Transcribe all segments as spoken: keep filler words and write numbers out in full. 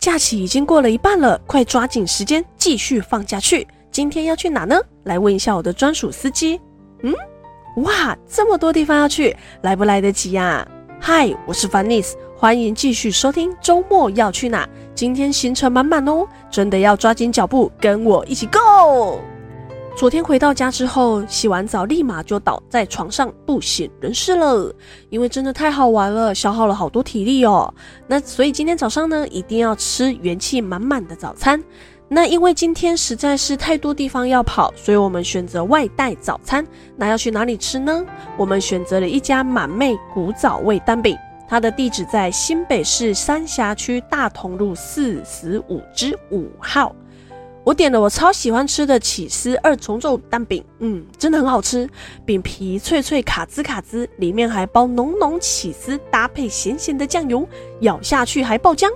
假期已经过了一半了，快抓紧时间继续放假去。今天要去哪呢？来问一下我的专属司机。嗯，哇，这么多地方要去，来不来得及呀？嗨，我是 Fanis， 欢迎继续收听周末要去哪。今天行程满满哦，真的要抓紧脚步，跟我一起 go！ 昨天回到家之后，洗完澡立马就倒在床上不省人事了，因为真的太好玩了，消耗了好多体力哦。那所以今天早上呢，一定要吃元气满满的早餐。那因为今天实在是太多地方要跑，所以我们选择外带早餐。那要去哪里吃呢？我们选择了一家满妹古早味蛋饼，它的地址在新北市三峡区大同路四十五之五号。我点了我超喜欢吃的起司二重奏蛋饼，嗯，真的很好吃，饼皮脆脆卡滋卡滋，里面还包浓浓起司，搭配咸咸的酱油，咬下去还爆浆。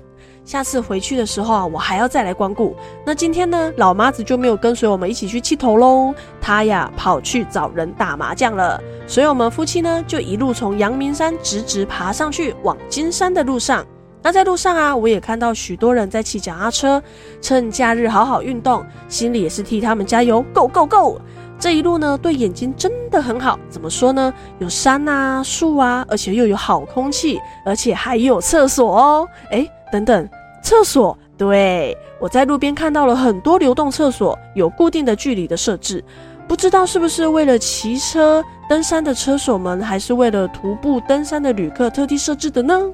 下次回去的时候啊，我还要再来光顾。那今天呢，老妈子就没有跟随我们一起去气头咯，她呀跑去找人打麻将了，所以我们夫妻呢就一路从阳明山直直爬上去，往金山的路上。那在路上啊，我也看到许多人在骑脚踏车，趁假日好好运动，心里也是替他们加油 ，Go Go Go！ 这一路呢，对眼睛真的很好，怎么说呢？有山啊、树啊，而且又有好空气，而且还有厕所哦。诶，等等，厕所，对，我在路边看到了很多流动厕所，有固定的距离的设置，不知道是不是为了骑车登山的车手们，还是为了徒步登山的旅客特地设置的呢？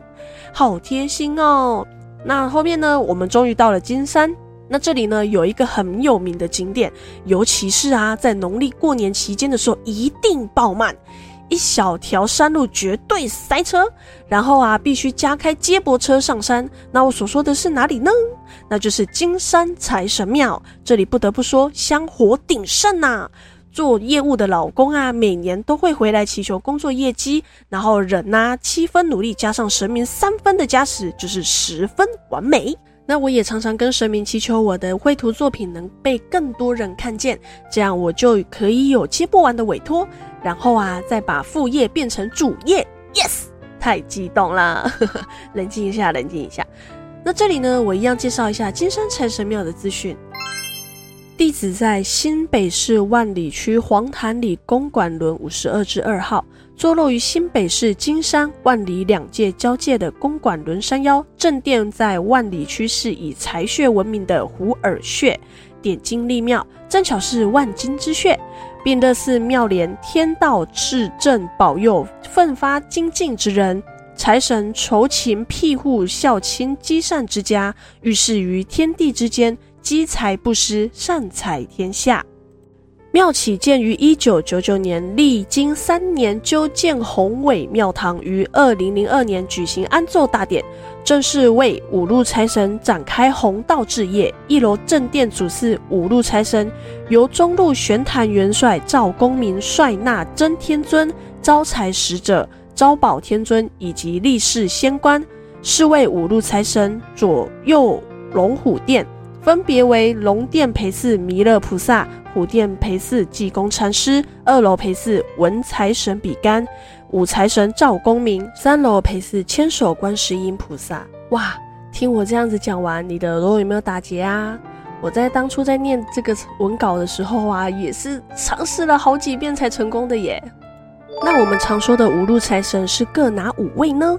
好贴心哦。那后面呢，我们终于到了金山。那这里呢，有一个很有名的景点，尤其是啊，在农历过年期间的时候一定爆满，一小条山路绝对塞车，然后啊必须加开接驳车上山。那我所说的是哪里呢？那就是金山财神庙。这里不得不说香火鼎盛啊，做业务的老公啊每年都会回来祈求工作业绩，然后人啊七分努力加上神明三分的加持，就是十分完美。那我也常常跟神明祈求我的绘图作品能被更多人看见，这样我就可以有接不完的委托，然后啊再把副业变成主业。 Yes， 太激动了冷静一下冷静一下。那这里呢，我一样介绍一下金山财神庙的资讯。地址在新北市万里区黄潭里公馆仑五十二之二号，坐落于新北市金山万里两界交界的公馆仑山腰，正殿在万里区是以财穴闻名的虎耳穴，点睛立庙正巧是万金之穴，并乐寺妙莲天道至正保佑奋发精进之人，财神酬勤庇护孝亲积善之家，遇事于天地之间，积财不失，善财天下。庙起建于一九九九年，历经三年纠建宏伟庙堂，于二零零二年举行安奏大典，正式为五路财神展开弘道之业。一楼正殿主祀五路财神，由中路玄坛元帅赵公明率纳真天尊、招财使者招宝天尊以及历世仙官，是为五路财神左右龙虎殿，分别为龙殿陪祀弥勒菩萨，虎殿陪祀济公禅师，二楼陪祀文财神比干，五财神赵公明，三楼陪祀千手观世音菩萨。哇，听我这样子讲完，你的耳朵有没有打结啊？我在当初在念这个文稿的时候啊，也是尝试了好几遍才成功的耶。那我们常说的五路财神是各哪五位呢？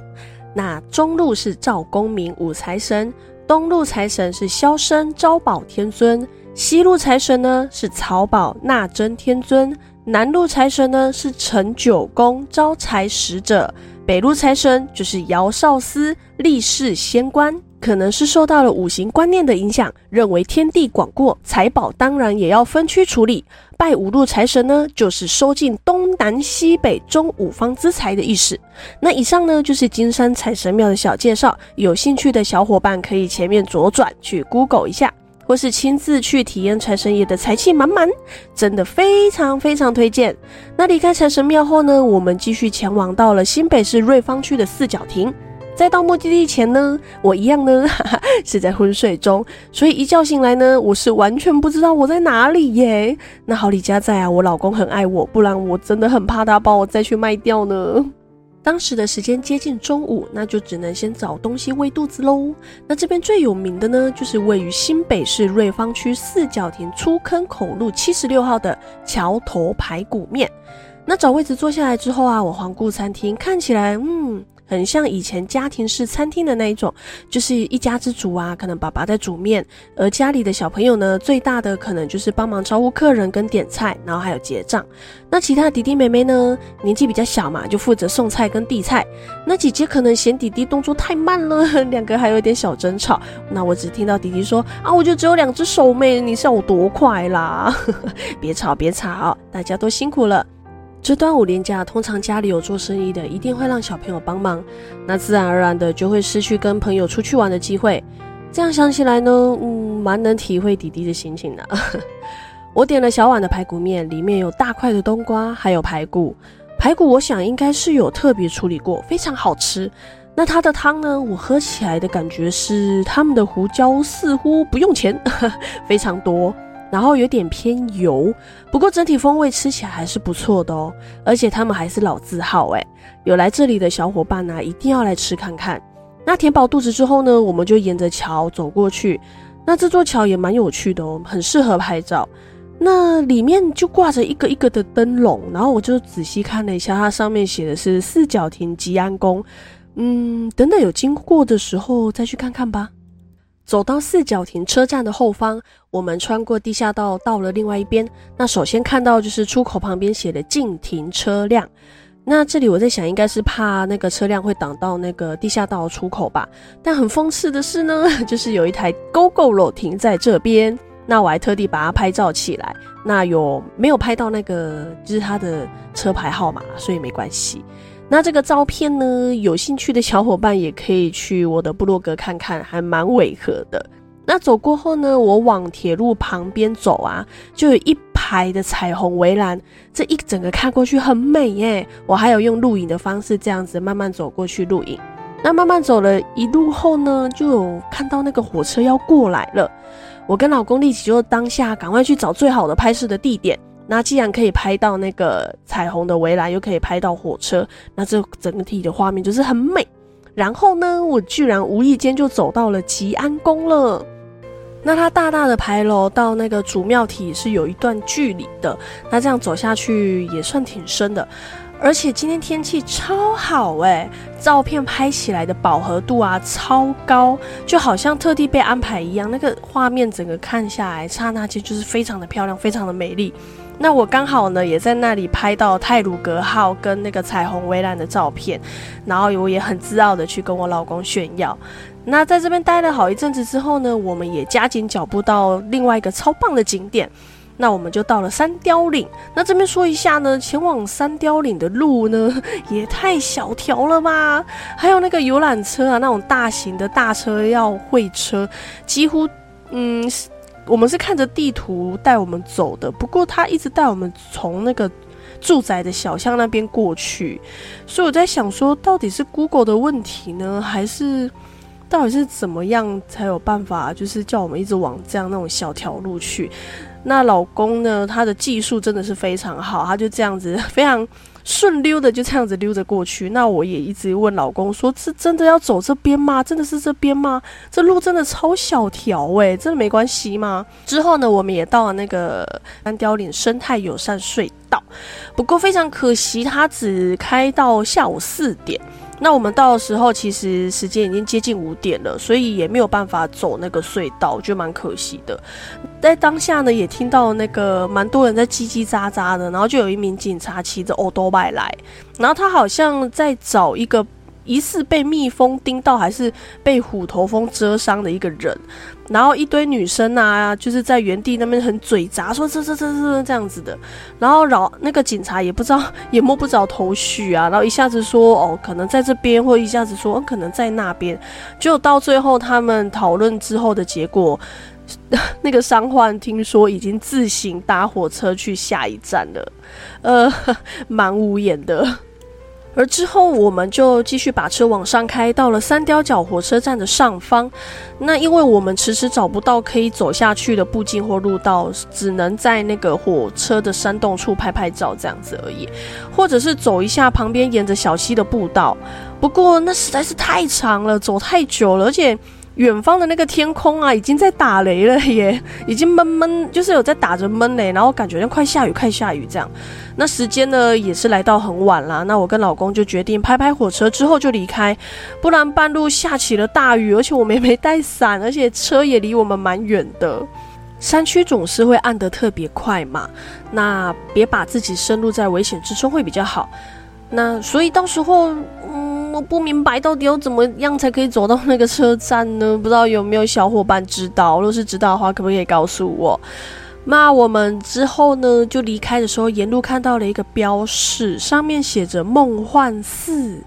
那中路是赵公明五财神，东路财神是萧生招宝天尊，西路财神呢是曹宝纳真天尊，南路财神呢是陈九公招财使者，北路财神就是姚少司历世仙官。可能是受到了五行观念的影响，认为天地广阔，财宝当然也要分区处理，拜五路财神呢就是收进东南西北中五方之财的意思。那以上呢就是金山财神庙的小介绍，有兴趣的小伙伴可以前面左转去 Google 一下，或是亲自去体验财神爷的财气满满，真的非常非常推荐。那离开财神庙后呢，我们继续前往到了新北市瑞芳区的四角亭。在到目的地前呢，我一样呢哈哈是在昏睡中，所以一觉醒来呢，我是完全不知道我在哪里耶。那好李家在啊，我老公很爱我，不然我真的很怕他把我再去卖掉呢。当时的时间接近中午，那就只能先找东西喂肚子咯。那这边最有名的呢，就是位于新北市瑞芳区四角亭出坑口路七十六号的桥头排骨面。那找位置坐下来之后啊，我环顾餐厅，看起来嗯很像以前家庭式餐厅的那一种，就是一家之主啊，可能爸爸在煮面，而家里的小朋友呢，最大的可能就是帮忙招呼客人跟点菜，然后还有结账。那其他弟弟妹妹呢，年纪比较小嘛，就负责送菜跟递菜。那姐姐可能嫌弟弟动作太慢了，两个还有一点小争吵。那我只听到弟弟说啊，我就只有两只手妹，你是要我多快啦？别吵别吵，大家都辛苦了。这端午连假，通常家里有做生意的一定会让小朋友帮忙，那自然而然的就会失去跟朋友出去玩的机会。这样想起来呢，嗯，蛮能体会弟弟的心情的。我点了小碗的排骨面，里面有大块的冬瓜，还有排骨。排骨我想应该是有特别处理过，非常好吃。那它的汤呢，我喝起来的感觉是他们的胡椒似乎不用钱，非常多。然后有点偏油，不过整体风味吃起来还是不错的哦。而且他们还是老字号诶，有来这里的小伙伴啊，一定要来吃看看。那填饱肚子之后呢，我们就沿着桥走过去。那这座桥也蛮有趣的哦，很适合拍照。那里面就挂着一个一个的灯笼，然后我就仔细看了一下，它上面写的是四角亭吉安宫。嗯，等等有经过的时候再去看看吧。走到四角亭车站的后方，我们穿过地下道到了另外一边。那首先看到就是出口旁边写的禁停车辆，那这里我在想应该是怕那个车辆会挡到那个地下道出口吧。但很讽刺的是呢，就是有一台 GoGoRo 停在这边，那我还特地把它拍照起来。那有没有拍到那个就是它的车牌号码，所以没关系。那这个照片呢，有兴趣的小伙伴也可以去我的部落格看看，还蛮违和的。那走过后呢，我往铁路旁边走啊，就有一排的彩虹围栏，这一整个看过去很美耶。我还有用录影的方式这样子慢慢走过去录影。那慢慢走了一路后呢，就有看到那个火车要过来了。我跟老公立即就当下赶快去找最好的拍摄的地点。那既然可以拍到那个彩虹的围栏，又可以拍到火车，那这整体的画面就是很美。然后呢，我居然无意间就走到了吉安宫了。那它大大的牌楼到那个主庙体是有一段距离的，那这样走下去也算挺深的。而且今天天气超好欸，照片拍起来的饱和度啊超高，就好像特地被安排一样。那个画面整个看下来，刹那间就是非常的漂亮，非常的美丽。那我刚好呢也在那里拍到太鲁阁号跟那个彩虹围栏的照片，然后我也很自傲的去跟我老公炫耀。那在这边待了好一阵子之后呢，我们也加紧脚步到另外一个超棒的景点。那我们就到了三貂岭。那这边说一下呢，前往三貂岭的路呢也太小条了吧，还有那个游览车啊，那种大型的大车要会车，几乎嗯我们是看着地图带我们走的，不过他一直带我们从那个住宅的小巷那边过去。所以我在想说，到底是 Google 的问题呢，还是到底是怎么样才有办法就是叫我们一直往这样那种小条路去。那老公呢，他的技术真的是非常好，他就这样子非常顺溜的就这样子溜着过去。那我也一直问老公说，这真的要走这边吗？真的是这边吗？这路真的超小条欸，真的没关系吗？之后呢，我们也到了那个三貂岭生态友善隧道，不过非常可惜，它只开到下午四点。那我们到的时候其实时间已经接近五点了，所以也没有办法走那个隧道，我觉得蛮可惜的。在当下呢，也听到那个蛮多人在叽叽喳喳的，然后就有一名警察骑着欧多拜来，然后他好像在找一个疑似被蜜蜂叮到还是被虎头蜂蛰伤的一个人，然后一堆女生啊就是在原地那边很嘴杂，说这这这这这样子的，然后老那个警察也不知道也摸不着头绪啊，然后一下子说哦可能在这边，或一下子说、嗯、可能在那边，就到最后他们讨论之后的结果，那个伤患听说已经自行搭火车去下一站了，呃蛮无言的。而之后我们就继续把车往上开，到了三貂角火车站的上方。那因为我们迟迟找不到可以走下去的步径或路道，只能在那个火车的山洞处拍拍照这样子而已，或者是走一下旁边沿着小溪的步道。不过那实在是太长了，走太久了，而且远方的那个天空啊已经在打雷了耶，已经闷闷，就是有在打着闷雷，然后感觉像快下雨快下雨这样。那时间呢也是来到很晚啦，那我跟老公就决定拍拍火车之后就离开，不然半路下起了大雨，而且我们也没带伞，而且车也离我们蛮远的。山区总是会暗得特别快嘛，那别把自己深入在危险之中会比较好。那所以到时候嗯我不明白到底要怎么样才可以走到那个车站呢？不知道有没有小伙伴知道，若是知道的话可不可以告诉我。那我们之后呢就离开的时候，沿路看到了一个标示，上面写着梦幻寺。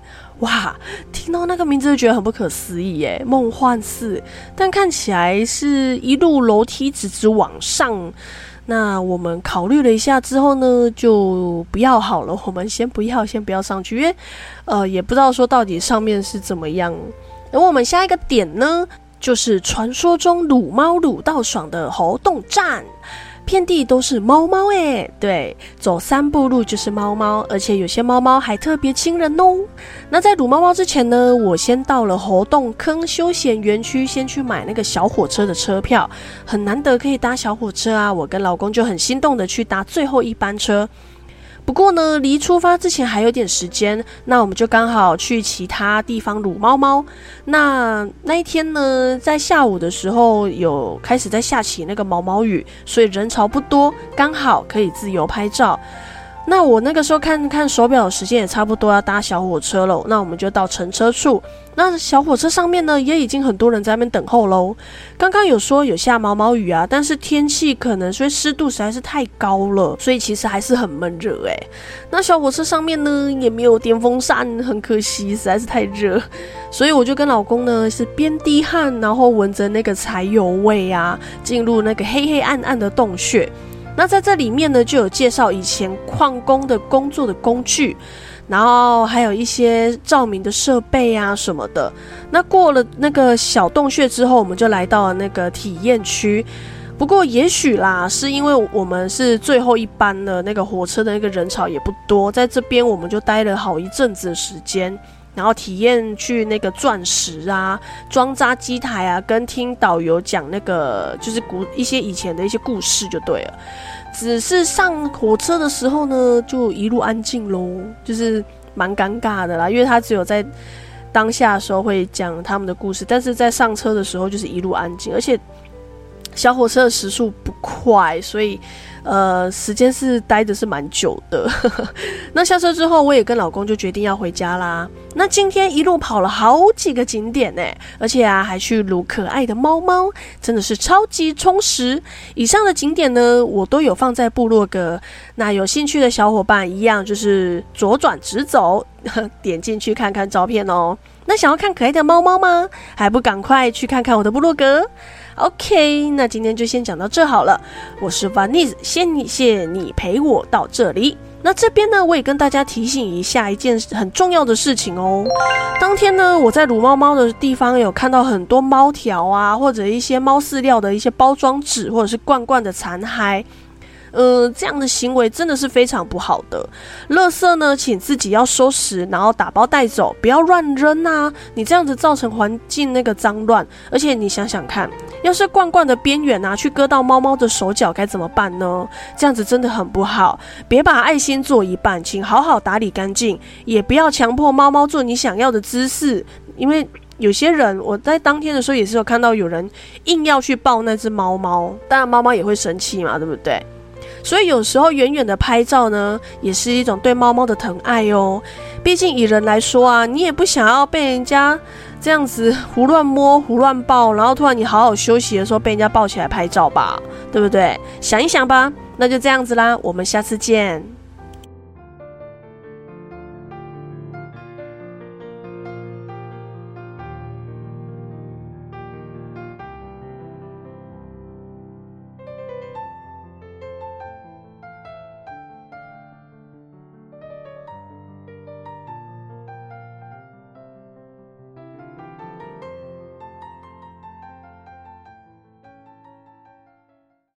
哇，听到那个名字就觉得很不可思议耶，梦幻寺，但看起来是一路楼梯直直往上。那我们考虑了一下之后呢，就不要好了，我们先不要先不要上去，因为呃也不知道说到底上面是怎么样。而我们下一个点呢，就是传说中撸猫撸到爽的猴硐站，遍地都是猫猫耶，对，走三步路就是猫猫，而且有些猫猫还特别亲人哦。那在撸猫猫之前呢，我先到了猴硐坑休闲园区，先去买那个小火车的车票，很难得可以搭小火车啊，我跟老公就很心动的去搭最后一班车。不过呢，离出发之前还有点时间，那我们就刚好去其他地方撸猫猫。那那一天呢，在下午的时候有开始在下起那个毛毛雨，所以人潮不多，刚好可以自由拍照。那我那个时候看看手表的时间也差不多要搭小火车了，那我们就到乘车处。那小火车上面呢也已经很多人在那边等候咯。刚刚有说有下毛毛雨啊，但是天气可能所以湿度实在是太高了，所以其实还是很闷热欸。那小火车上面呢也没有电风扇，很可惜，实在是太热，所以我就跟老公呢是边滴汗，然后闻着那个柴油味啊，进入那个黑黑暗暗的洞穴。那在这里面呢就有介绍以前矿工的工作的工具，然后还有一些照明的设备啊什么的。那过了那个小洞穴之后，我们就来到了那个体验区。不过也许啦，是因为我们是最后一班了，那个火车的那个人潮也不多，在这边我们就待了好一阵子的时间，然后体验去那个钻石啊、装扎机台啊，跟听导游讲那个就是古一些以前的一些故事就对了。只是上火车的时候呢，就一路安静咯，就是蛮尴尬的啦，因为他只有在当下的时候会讲他们的故事，但是在上车的时候就是一路安静，而且小火车的时速不快，所以呃，时间是待的是蛮久的。那下车之后我也跟老公就决定要回家啦。那今天一路跑了好几个景点欸，而且啊还去撸可爱的猫猫，真的是超级充实。以上的景点呢我都有放在部落格，那有兴趣的小伙伴一样就是左转直走点进去看看照片哦。那想要看可爱的猫猫吗？还不赶快去看看我的部落格。OK， 那今天就先讲到这好了。我是 Vanize， 谢谢你陪我到这里。那这边呢，我也跟大家提醒一下一件很重要的事情哦。当天呢，我在撸猫猫的地方有看到很多猫条啊，或者一些猫饲料的一些包装纸，或者是罐罐的残骸。呃，这样的行为真的是非常不好的。垃圾呢，请自己要收拾，然后打包带走，不要乱扔啊！你这样子造成环境那个脏乱，而且你想想看，要是罐罐的边缘啊，去割到猫猫的手脚该怎么办呢？这样子真的很不好。别把爱心做一半，请好好打理干净，也不要强迫猫猫做你想要的姿势，因为有些人，我在当天的时候也是有看到有人硬要去抱那只猫猫，当然猫猫也会生气嘛，对不对？所以有时候远远的拍照呢，也是一种对猫猫的疼爱哦。毕竟以人来说啊，你也不想要被人家这样子胡乱摸、胡乱抱，然后突然你好好休息的时候被人家抱起来拍照吧，对不对？想一想吧，那就这样子啦，我们下次见。